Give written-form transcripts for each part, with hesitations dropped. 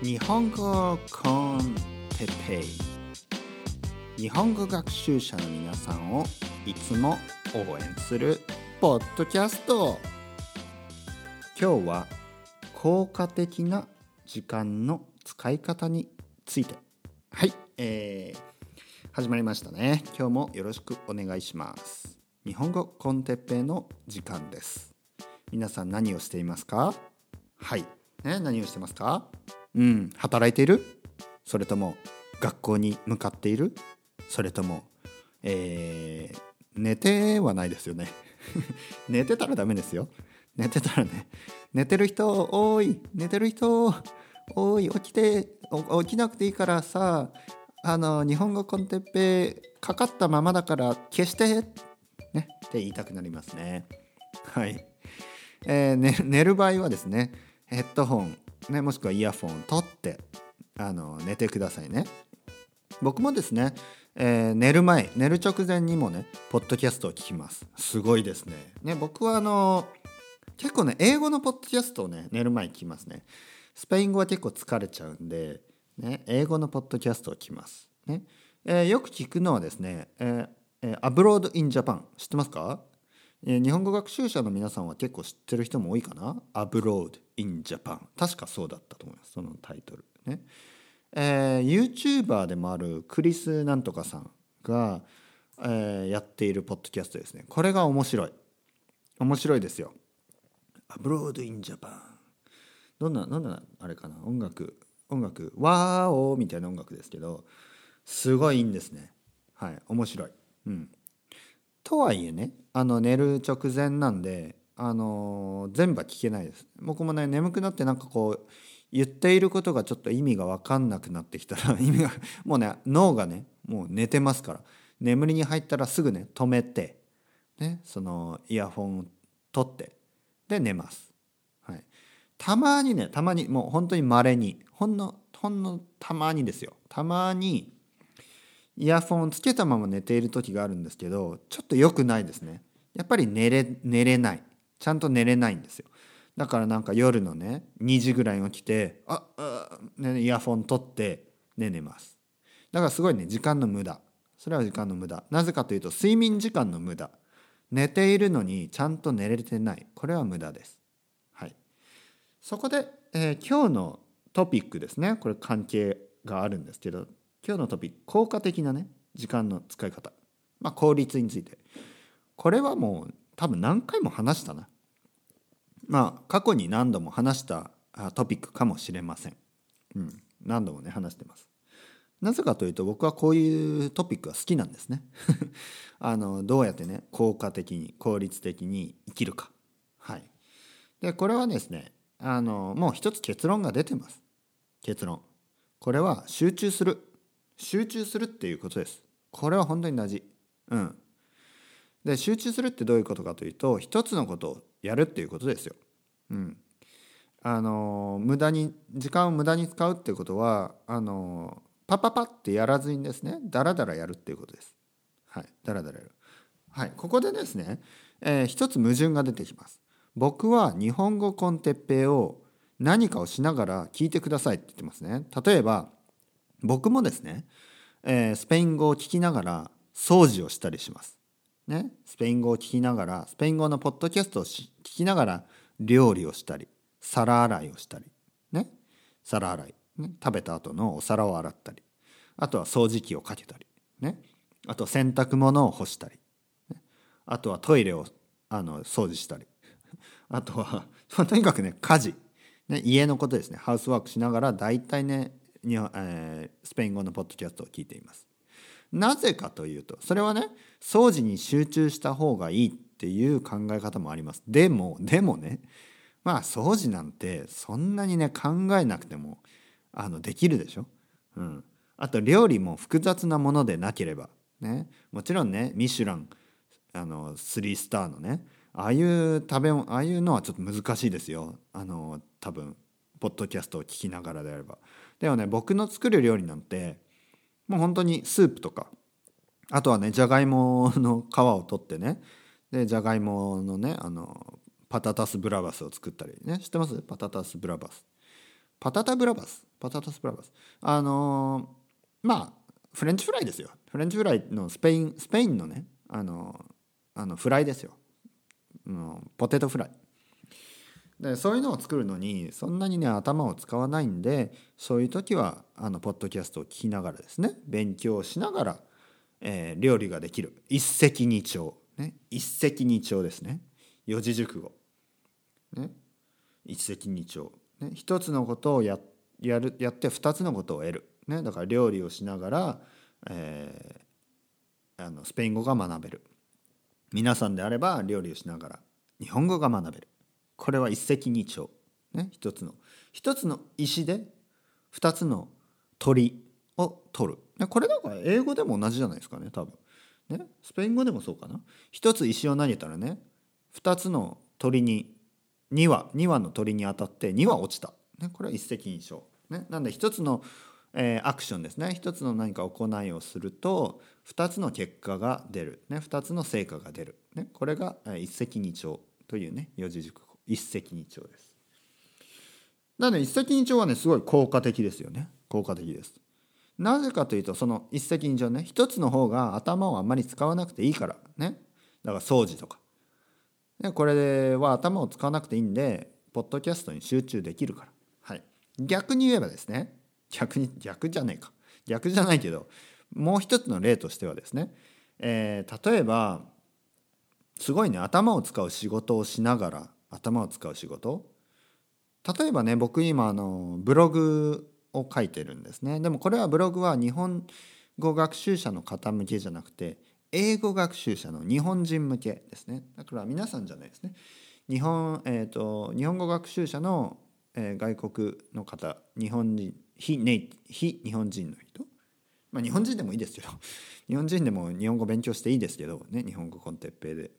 日本語コンテペイ、日本語学習者の皆さんをいつも応援するポッドキャスト。今日は効果的な時間の使い方について、はい、始まりましたね。今日もよろしくお願いします。日本語コンテッペイの時間です。皆さん何をしていますか？はい、何をしてますか？働いている？それとも学校に向かっている？それとも、寝てはないですよね寝てたらダメですよ。寝てたらね、寝てる人多い、寝てる人多い、起きなくていいからさ、日本語コンテッペイかかったままだから消してねって言いたくなりますね。はい、寝る場合はですね、ヘッドホン、ね、もしくはイヤフォン取って寝てくださいね。僕もですね、寝る直前にもねポッドキャストを聞きます。すごいですね。僕は結構ね英語のポッドキャストをね寝る前に聞きますね。スペイン語は結構疲れちゃうんで、ね、英語のポッドキャストを聞きます、ね。よく聞くのはですね、Abroad in Japan 知ってますか？日本語学習者の皆さんは結構知ってる人も多いかな。 Abroad in Japan 確かそうだったと思います、そのタイトル、ね。YouTuber でもあるクリスなんとかさんが、やっているポッドキャストですね。これが面白いですよ。 Abroad in Japan どんなあれかな、音楽ワーオーみたいな音楽ですけど、すごいいいんですね。はい、面白い、うん。とはいえね、寝る直前なんで、全部は聞けないです。僕もね、眠くなってなんかこう言っていることがちょっと意味が分かんなくなってきたらもうね脳がねもう寝てますから、眠りに入ったらすぐね止めてね、そのイヤホンを取ってで寝ます。はい。たまにもう本当に稀にほんのたまにですよ。たまにイヤフォンつけたまま寝ている時があるんですけど、ちょっと良くないですね。やっぱり寝れない、ちゃんと寝れないんですよ。だからなんか夜のね2時ぐらいに起きてイヤフォン取って寝ます。だからすごいね時間の無駄。なぜかというと睡眠時間の無駄、寝ているのにちゃんと寝れてない、これは無駄です。はい、そこで、今日のトピックですね、これ関係があるんですけど、今日のトピック、効果的なね時間の使い方、効率について。これはもう多分何回も話したな、過去に何度も話したトピックかもしれません。何度もね話してます。なぜかというと僕はこういうトピックが好きなんですねどうやってね効果的に効率的に生きるか。はい。でこれはですねもう一つ結論が出てます。これは集中するっていうことです。これは本当に大事、で集中するってどういうことかというと、一つのことをやるっていうことですよ。時間を無駄に使うっていうことはパってやらずにですね、ダラダラやるっていうことです。はい、ダラダラやる。はい、ここでですね、一つ矛盾が出てきます。僕は日本語コンテッペイを何かをしながら聞いてくださいって言ってますね。例えば僕もですね、スペイン語を聞きながら掃除をしたりします、ね。スペイン語のポッドキャストを聞きながら料理をしたり、皿洗いをしたり、ね、食べた後のお皿を洗ったり、あとは掃除機をかけたり、ね、あと洗濯物を干したり、ね、あとはトイレを掃除したりあとはとにかくね家事、ね、家のことですね、ハウスワークしながらだいたいねスペイン語のポッドキャストを聞いています。なぜかというと、それはね掃除に集中した方がいいっていう考え方もあります。でもね掃除なんてそんなにね考えなくてもできるでしょ。あと料理も複雑なものでなければね、もちろんねミシュラン3スターのねああいうのはちょっと難しいですよ、多分ポッドキャストを聞きながらであれば。でもね僕の作る料理なんてもう本当にスープとか、あとはねじゃがいもの皮を取ってね、でじゃがいものねパタタスブラバスを作ったりね。知ってます？パタタスブラバス。パタタスブラバス、まあフレンチフライですよ。フレンチフライのスペインのね、フライですよ、ポテトフライで、そういうのを作るのにそんなにね頭を使わないんで、そういう時はポッドキャストを聞きながらですね、勉強しながら、料理ができる。一石二鳥、ね、一石二鳥ですね。四字熟語、ね、一石二鳥、ね、一つのことをやって二つのことを得る、ね、だから料理をしながら、スペイン語が学べる。皆さんであれば料理をしながら日本語が学べる。これは一石二鳥、ね、一つの石で二つの鳥を取る、ね、これだから英語でも同じじゃないですかね、多分ね。スペイン語でもそうかな。一つ石を投げたらね、二つの鳥に2羽の鳥に当たって2羽落ちた、ね、これは一石二鳥、ね、なんで一つの、アクションですね、一つの何か行いをすると二つの結果が出る、ね、二つの成果が出る、ね、これが一石二鳥というね、四字熟語、一石二鳥です。なので一石二鳥はねすごい効果的ですよね。効果的です。なぜかというと、その一石二鳥ね、一つの方が頭をあんまり使わなくていいからね。だから掃除とかね、これは頭を使わなくていいんでポッドキャストに集中できるから、はい、逆に言えばですね、逆じゃないけど、もう一つの例としてはですね、例えばすごいね頭を使う仕事をしながら、頭を使う仕事、例えばね僕今ブログを書いてるんですね。でもこれはブログは日本語学習者の方向けじゃなくて英語学習者の日本人向けですね。だから皆さんじゃないですね。日本語学習者の、外国の方、日本人、非日本人の人、まあ日本人でもいいですよ。日本人でも日本語勉強していいですけどね、日本語コンテッペイで。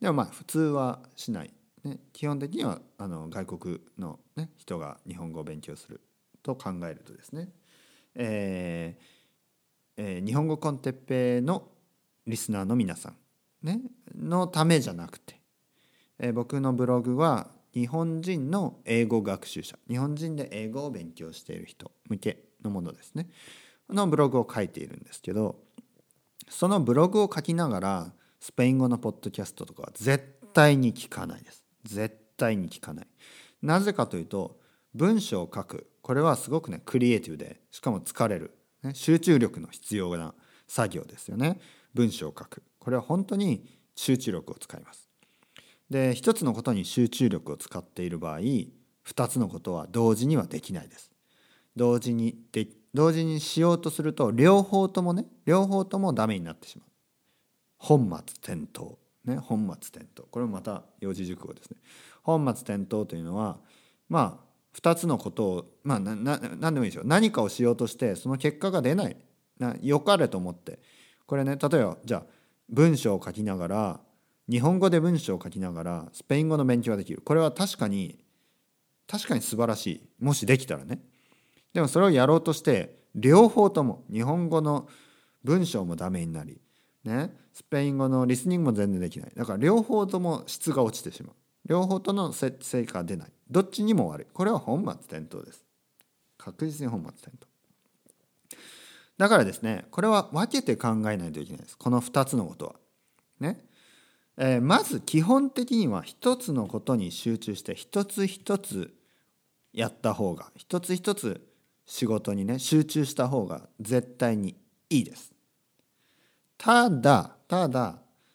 でもまあ普通はしない、ね、基本的には外国の、ね、人が日本語を勉強すると考えるとですね、日本語コンテッペイのリスナーの皆さん、ね、のためじゃなくて、僕のブログは日本人の英語学習者、日本人で英語を勉強している人向けのものですねのブログを書いているんですけど、そのブログを書きながらスペイン語のポッドキャストとかは絶対に聞かないです。絶対に聞かない。なぜかというと、文章を書く、これはすごくねクリエイティブで、しかも疲れる、ね、集中力の必要な作業ですよね。文章を書く、これは本当に集中力を使います。で、一つのことに集中力を使っている場合、二つのことは同時にはできないです。同時にしようとすると両方ともダメになってしまう。本末転倒、ね、本末転倒、これもまた四字熟語ですね。本末転倒というのは、まあ二つのことを、まあ何でもいいでしょう。何かをしようとしてその結果が出ない、良かれと思って、これね、例えばじゃあ文章を書きながら、日本語で文章を書きながらスペイン語の勉強ができる。これは確かに素晴らしい。もしできたらね。でもそれをやろうとして両方とも、日本語の文章もダメになり、ね、スペイン語のリスニングも全然できない。だから両方とも質が落ちてしまう。両方との成果が出ない。どっちにも悪い。これは本末転倒です。確実に本末転倒。だからですね、これは分けて考えないといけないです。この2つのことはね、まず基本的には一つのことに集中して一つ一つやった方が、一つ一つ仕事にね集中した方が絶対にいいです。ただ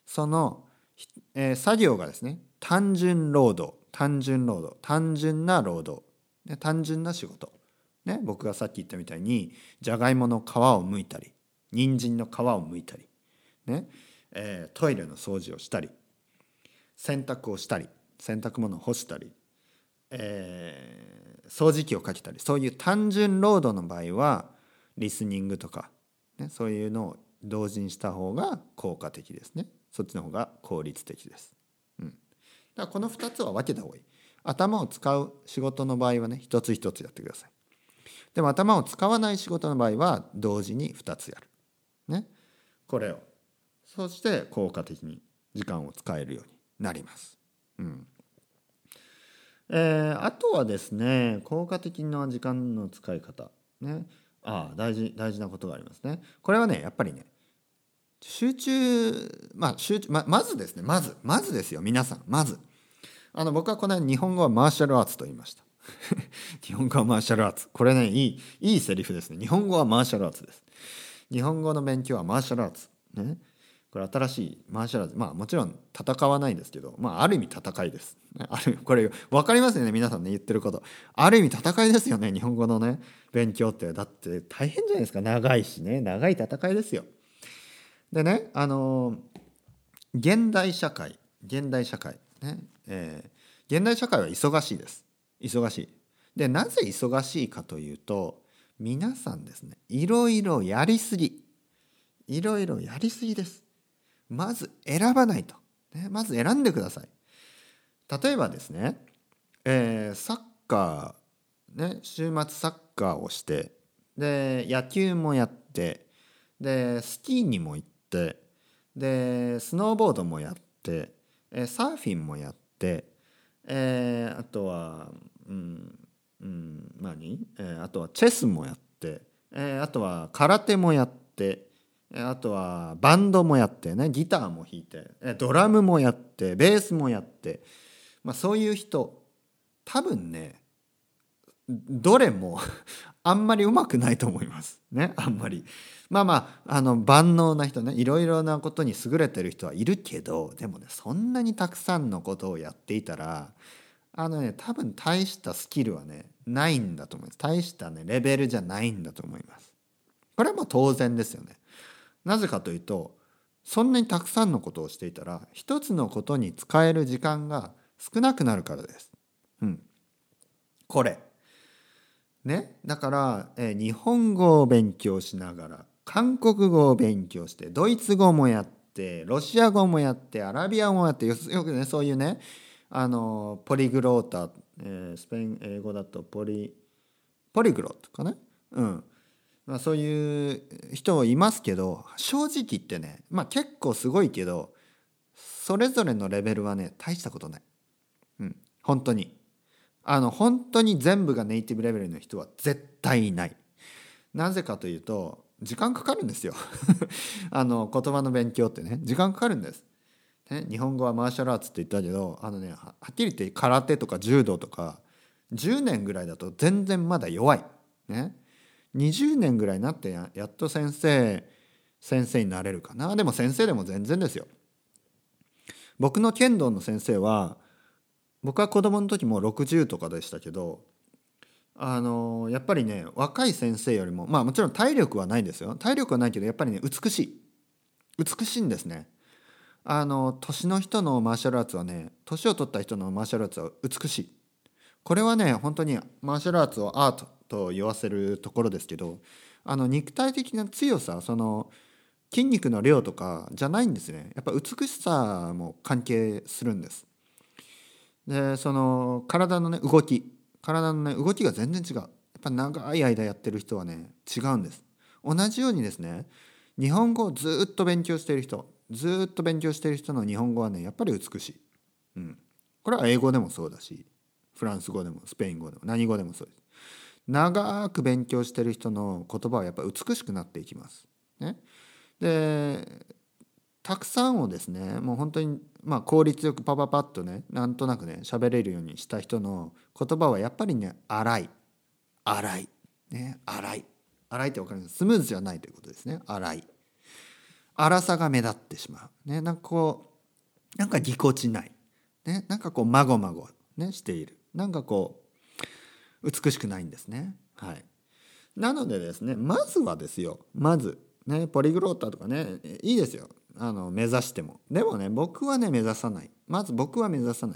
その、作業がですね、単純な労働、ね、単純な仕事ね、僕がさっき言ったみたいにじゃがいもの皮を剥いたり、人参の皮を剥いたり、ね、トイレの掃除をしたり、洗濯をしたり、洗濯物を干したり、掃除機をかけたり、そういう単純労働の場合はリスニングとか、ね、そういうのを同時にした方が効果的ですね。そっちの方が効率的です、うん、だからこの2つは分けた方がいい。頭を使う仕事の場合はね、一つ一つやってください。でも頭を使わない仕事の場合は同時に2つやる、ね、これを、そして効果的に時間を使えるようになります、うん。あとはですね、効果的な時間の使い方、ね、大事なことがありますね。これはね、やっぱりね、まずですよ、皆さん、まず僕はこの日本語はマーシャルアーツと言いました。日本語はマーシャルアーツ、これね、いいセリフですね。日本語はマーシャルアーツです。日本語の勉強はマーシャルアーツ、ね、これ新しいマーシャルアーツ、もちろん戦わないですけど、ある意味戦いです。これ分かりますよね、皆さんね、言ってること、ある意味戦いですよね。日本語のね、勉強ってだって大変じゃないですか。長いしね、長い戦いですよ。でね、現代社会、ね、現代社会は忙しいです。忙しい。で、なぜ忙しいかというと、皆さんですね、いろいろやりすぎです。まず選ばないと、ね、まず選んでください。例えばですね、サッカー、ね、週末サッカーをして、で野球もやって、でスキーにも行って、でスノーボードもやって、サーフィンもやって、あとはあとはチェスもやって、あとは空手もやって、あとはバンドもやってね、ギターも弾いて、ドラムもやって、ベースもやって、そういう人、多分ね、どれもあんまりうまくないと思いますね。あんまり万能な人ね、いろいろなことに優れてる人はいるけど、でもね、そんなにたくさんのことをやっていたら多分大したスキルはね、ないんだと思います。大したね、レベルじゃないんだと思います。これはもう当然ですよね。なぜかというと、そんなにたくさんのことをしていたら、一つのことに使える時間が少なくなるからです、これね、だから、日本語を勉強しながら、韓国語を勉強して、ドイツ語もやって、ロシア語もやって、アラビア語もやって、よくね、そういうね、ポリグロータ、スペイン英語だとポリグロットかね、そういう人いますけど、正直言ってね、結構すごいけど、それぞれのレベルはね、大したことない。本当に。本当に全部がネイティブレベルの人は絶対いない。なぜかというと、時間かかるんですよ。言葉の勉強ってね、時間かかるんです、ね、日本語はマーシャルアーツって言ったけど、はっきり言って空手とか柔道とか10年ぐらいだと全然まだ弱い、ね、20年ぐらいになって やっと先生になれるかな。でも先生でも全然ですよ。僕の剣道の先生は、僕は子供の時も60とかでしたけど、やっぱりね、若い先生よりも、もちろん体力はないけど、やっぱりね、美しいんですね。年の人のマーシャルアーツはね、年を取った人のマーシャルアーツは美しい。これはね、本当にマーシャルアーツをアートと言わせるところですけど、肉体的な強さ、筋肉の量とかじゃないんですね。やっぱ美しさも関係するんです。で、体の動きが全然違う。やっぱ長い間やってる人はね、違うんです。同じようにですね、日本語をずっと勉強している人の日本語はね、やっぱり美しい、これは英語でもそうだし、フランス語でもスペイン語でも何語でもそうです。長く勉強している人の言葉はやっぱ美しくなっていきます、ね、でたくさんをですね、もう本当に効率よくパッとね、なんとなくね、喋れるようにした人の言葉はやっぱりね、荒いって分かります。スムーズじゃないということですね。荒さが目立ってしまう、ね、ぎこちない、ね、まごまご、ね、している、美しくないんですね、はい、なのでですね、まずポリグローターとかね、いいですよ、目指しても。でもね、僕はね、目指さない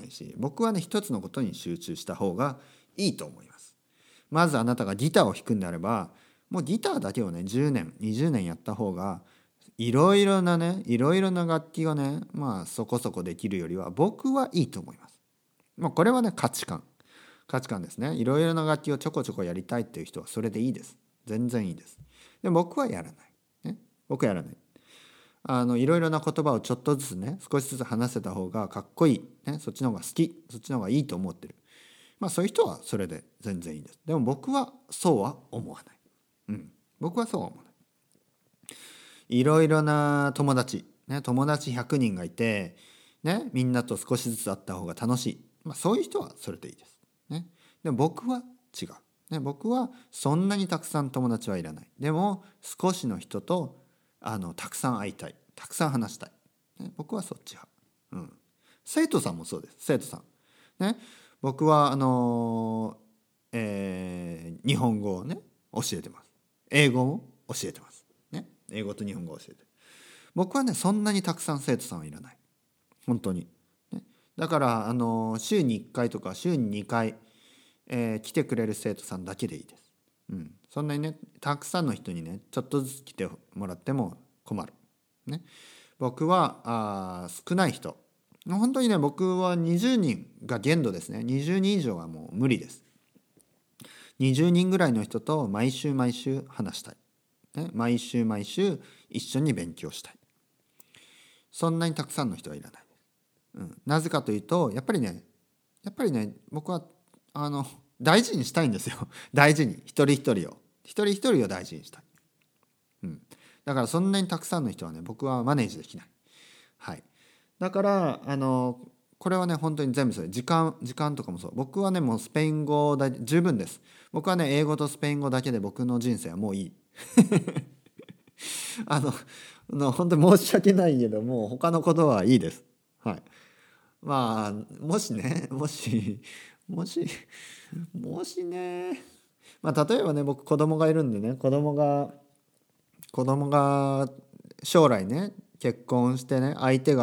し、僕はね、一つのことに集中した方がいいと思います。まずあなたがギターを弾くんであれば、もうギターだけをね、10年20年やった方が、いろいろな楽器がね、そこそこできるよりは僕はいいと思います。これはね、価値観ですね。いろいろな楽器をちょこちょこやりたいっていう人はそれでいいです。全然いいです。で、僕はやらない、ね、いろいろな言葉をちょっとずつね、少しずつ話せた方がかっこいい、ね、そっちの方が好き、そっちの方がいいと思ってる。まあそういう人はそれで全然いいんです。でも僕はそうは思わない。うん、僕はそうは思わない。いろいろな友達、ね、友達100人がいて、ね、みんなと少しずつ会った方が楽しい。まあそういう人はそれでいいです。ね、でも僕は違う、ね。僕はそんなにたくさん友達はいらない。でも少しの人とたくさん会いたい。たくさん話したい。ね、僕はそっち派。うん、生徒さんもそうです。生徒さん。ね、僕は日本語をね教えてます。英語も教えてます。ね、英語と日本語を教えて。僕はねそんなにたくさん生徒さんはいらない。本当に。ね、だから週に1回とか週に2回、来てくれる生徒さんだけでいいです。うん、そんなにねたくさんの人にねちょっとずつ来てもらっても困る。ね、僕は少ない人。本当にね僕は20人が限度ですね。20人以上はもう無理です。20人ぐらいの人と毎週毎週話したい、ね、毎週毎週一緒に勉強したい。そんなにたくさんの人はいらない、うん、なぜかというとやっぱりね僕は大事にしたいんですよ。大事に一人一人を大事にしたい、うん、だからそんなにたくさんの人はね僕はマネージできない。はい、だからこれはね本当に全部それ時間とかもそう。僕はねもうスペイン語だ十分です。僕はね英語とスペイン語だけで僕の人生はもういい。本当に申し訳ないけどもう他のことはいいです。はい。まあもしね、まあ例えばね僕子供がいるんでね子供が将来ね。結婚してね例え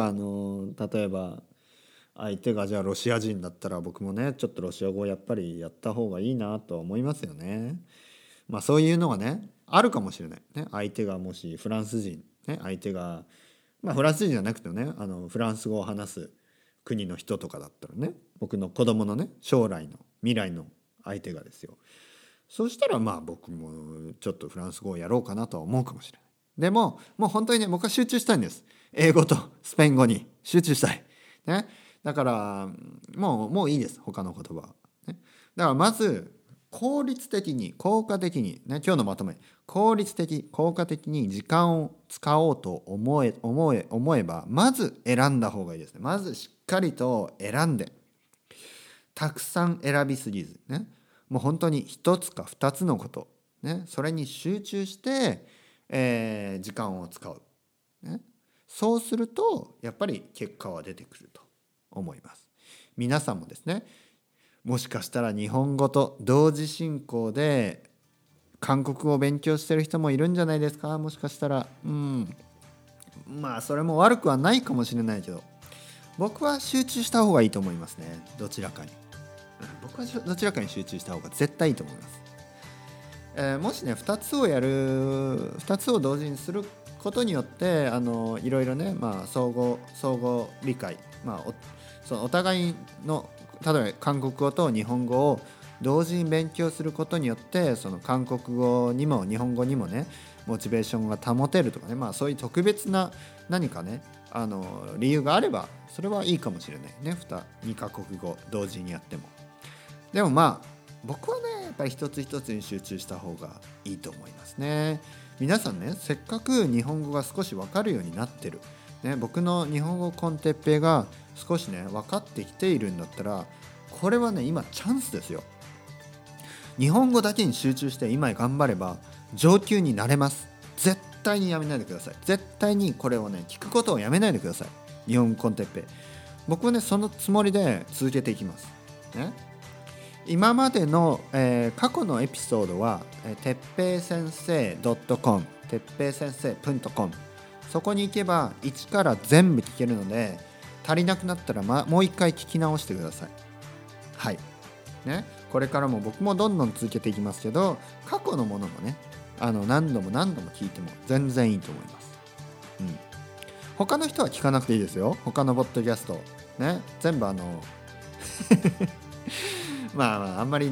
ば相手がじゃあロシア人だったら僕もねちょっとロシア語をやっぱりやった方がいいなと思いますよね。まあそういうのがねあるかもしれない、ね、相手がもしフランス人、ね、相手がまあフランス人じゃなくてもねフランス語を話す国の人とかだったらね僕の子供のね将来の未来の相手がですよ。そうしたらまあ僕もちょっとフランス語をやろうかなとは思うかもしれない。でももう本当にね僕は集中したいんです。英語とスペイン語に集中したい、ね、だからもういいです他の言葉は、ね、だからまず効率的に効果的に、ね、今日のまとめ効率的効果的に時間を使おうと思えばまず選んだ方がいいですね。まずしっかりと選んでたくさん選びすぎず、ね、もう本当に一つか二つのこと、ね、それに集中して時間を使う、ね、そうするとやっぱり結果は出てくると思います。皆さんもですねもしかしたら日本語と同時進行で韓国語を勉強してる人もいるんじゃないですか。もしかしたらまあそれも悪くはないかもしれないけど僕は集中した方がいいと思いますね。僕はどちらかに集中した方が絶対いいと思います。もしね2つを同時にすることによっていろいろね、まあ、相互理解、まあ、そのお互いの例えば韓国語と日本語を同時に勉強することによってその韓国語にも日本語にもねモチベーションが保てるとかね、まあ、そういう特別な何かね理由があればそれはいいかもしれないね。2カ国語同時にやっても。でもまあ僕はねやっぱり一つ一つに集中した方がいいと思いますね。皆さんねせっかく日本語が少し分かるようになってる、ね、僕の日本語コンテッペイが少しね分かってきているんだったらこれはね今チャンスですよ。日本語だけに集中して今頑張れば上級になれます。絶対にやめないでください。絶対にこれをね聞くことをやめないでください。日本語コンテッペイ僕はねそのつもりで続けていきますね。今までの、過去のエピソードはてっぺい先生 .com てっぺい先生 .com そこに行けば1から全部聞けるので足りなくなったら、もう一回聞き直してください。はい、ね、これからも僕もどんどん続けていきますけど過去のものもね何度も聞いても全然いいと思います、うん、他の人は聞かなくていいですよ。他のポッドキャスト、ね、全部まああんまり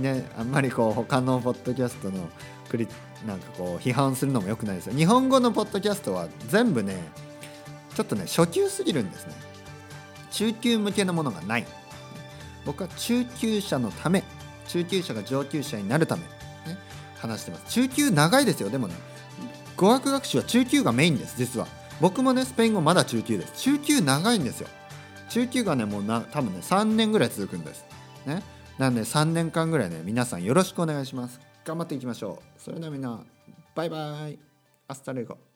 こう他のポッドキャストのなんかこう批判するのも良くないですよ。日本語のポッドキャストは全部ねちょっとね初級すぎるんですね。中級向けのものがない。僕は中級者のため中級者が上級者になるため、ね、話してます。中級長いですよ。でもね、語学学習は中級がメインです。実は僕もね、スペイン語まだ中級です。中級長いんですよ。中級がね、もう多分ね3年ぐらい続くんです、ね、なんで3年間ぐらいね、皆さんよろしくお願いします。頑張っていきましょう。それではみんなバイバイ。アスタレゴ。